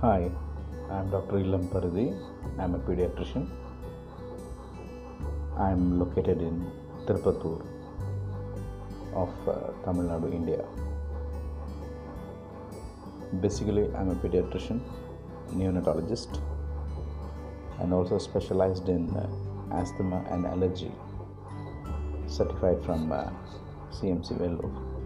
Hi, I'm Dr. Elamparithi. I'm a pediatrician. I'm located in Tirupathur of Tamil Nadu, India. Basically, I'm a pediatrician, neonatologist, and also specialized in asthma and allergy, certified from CMC Vellore.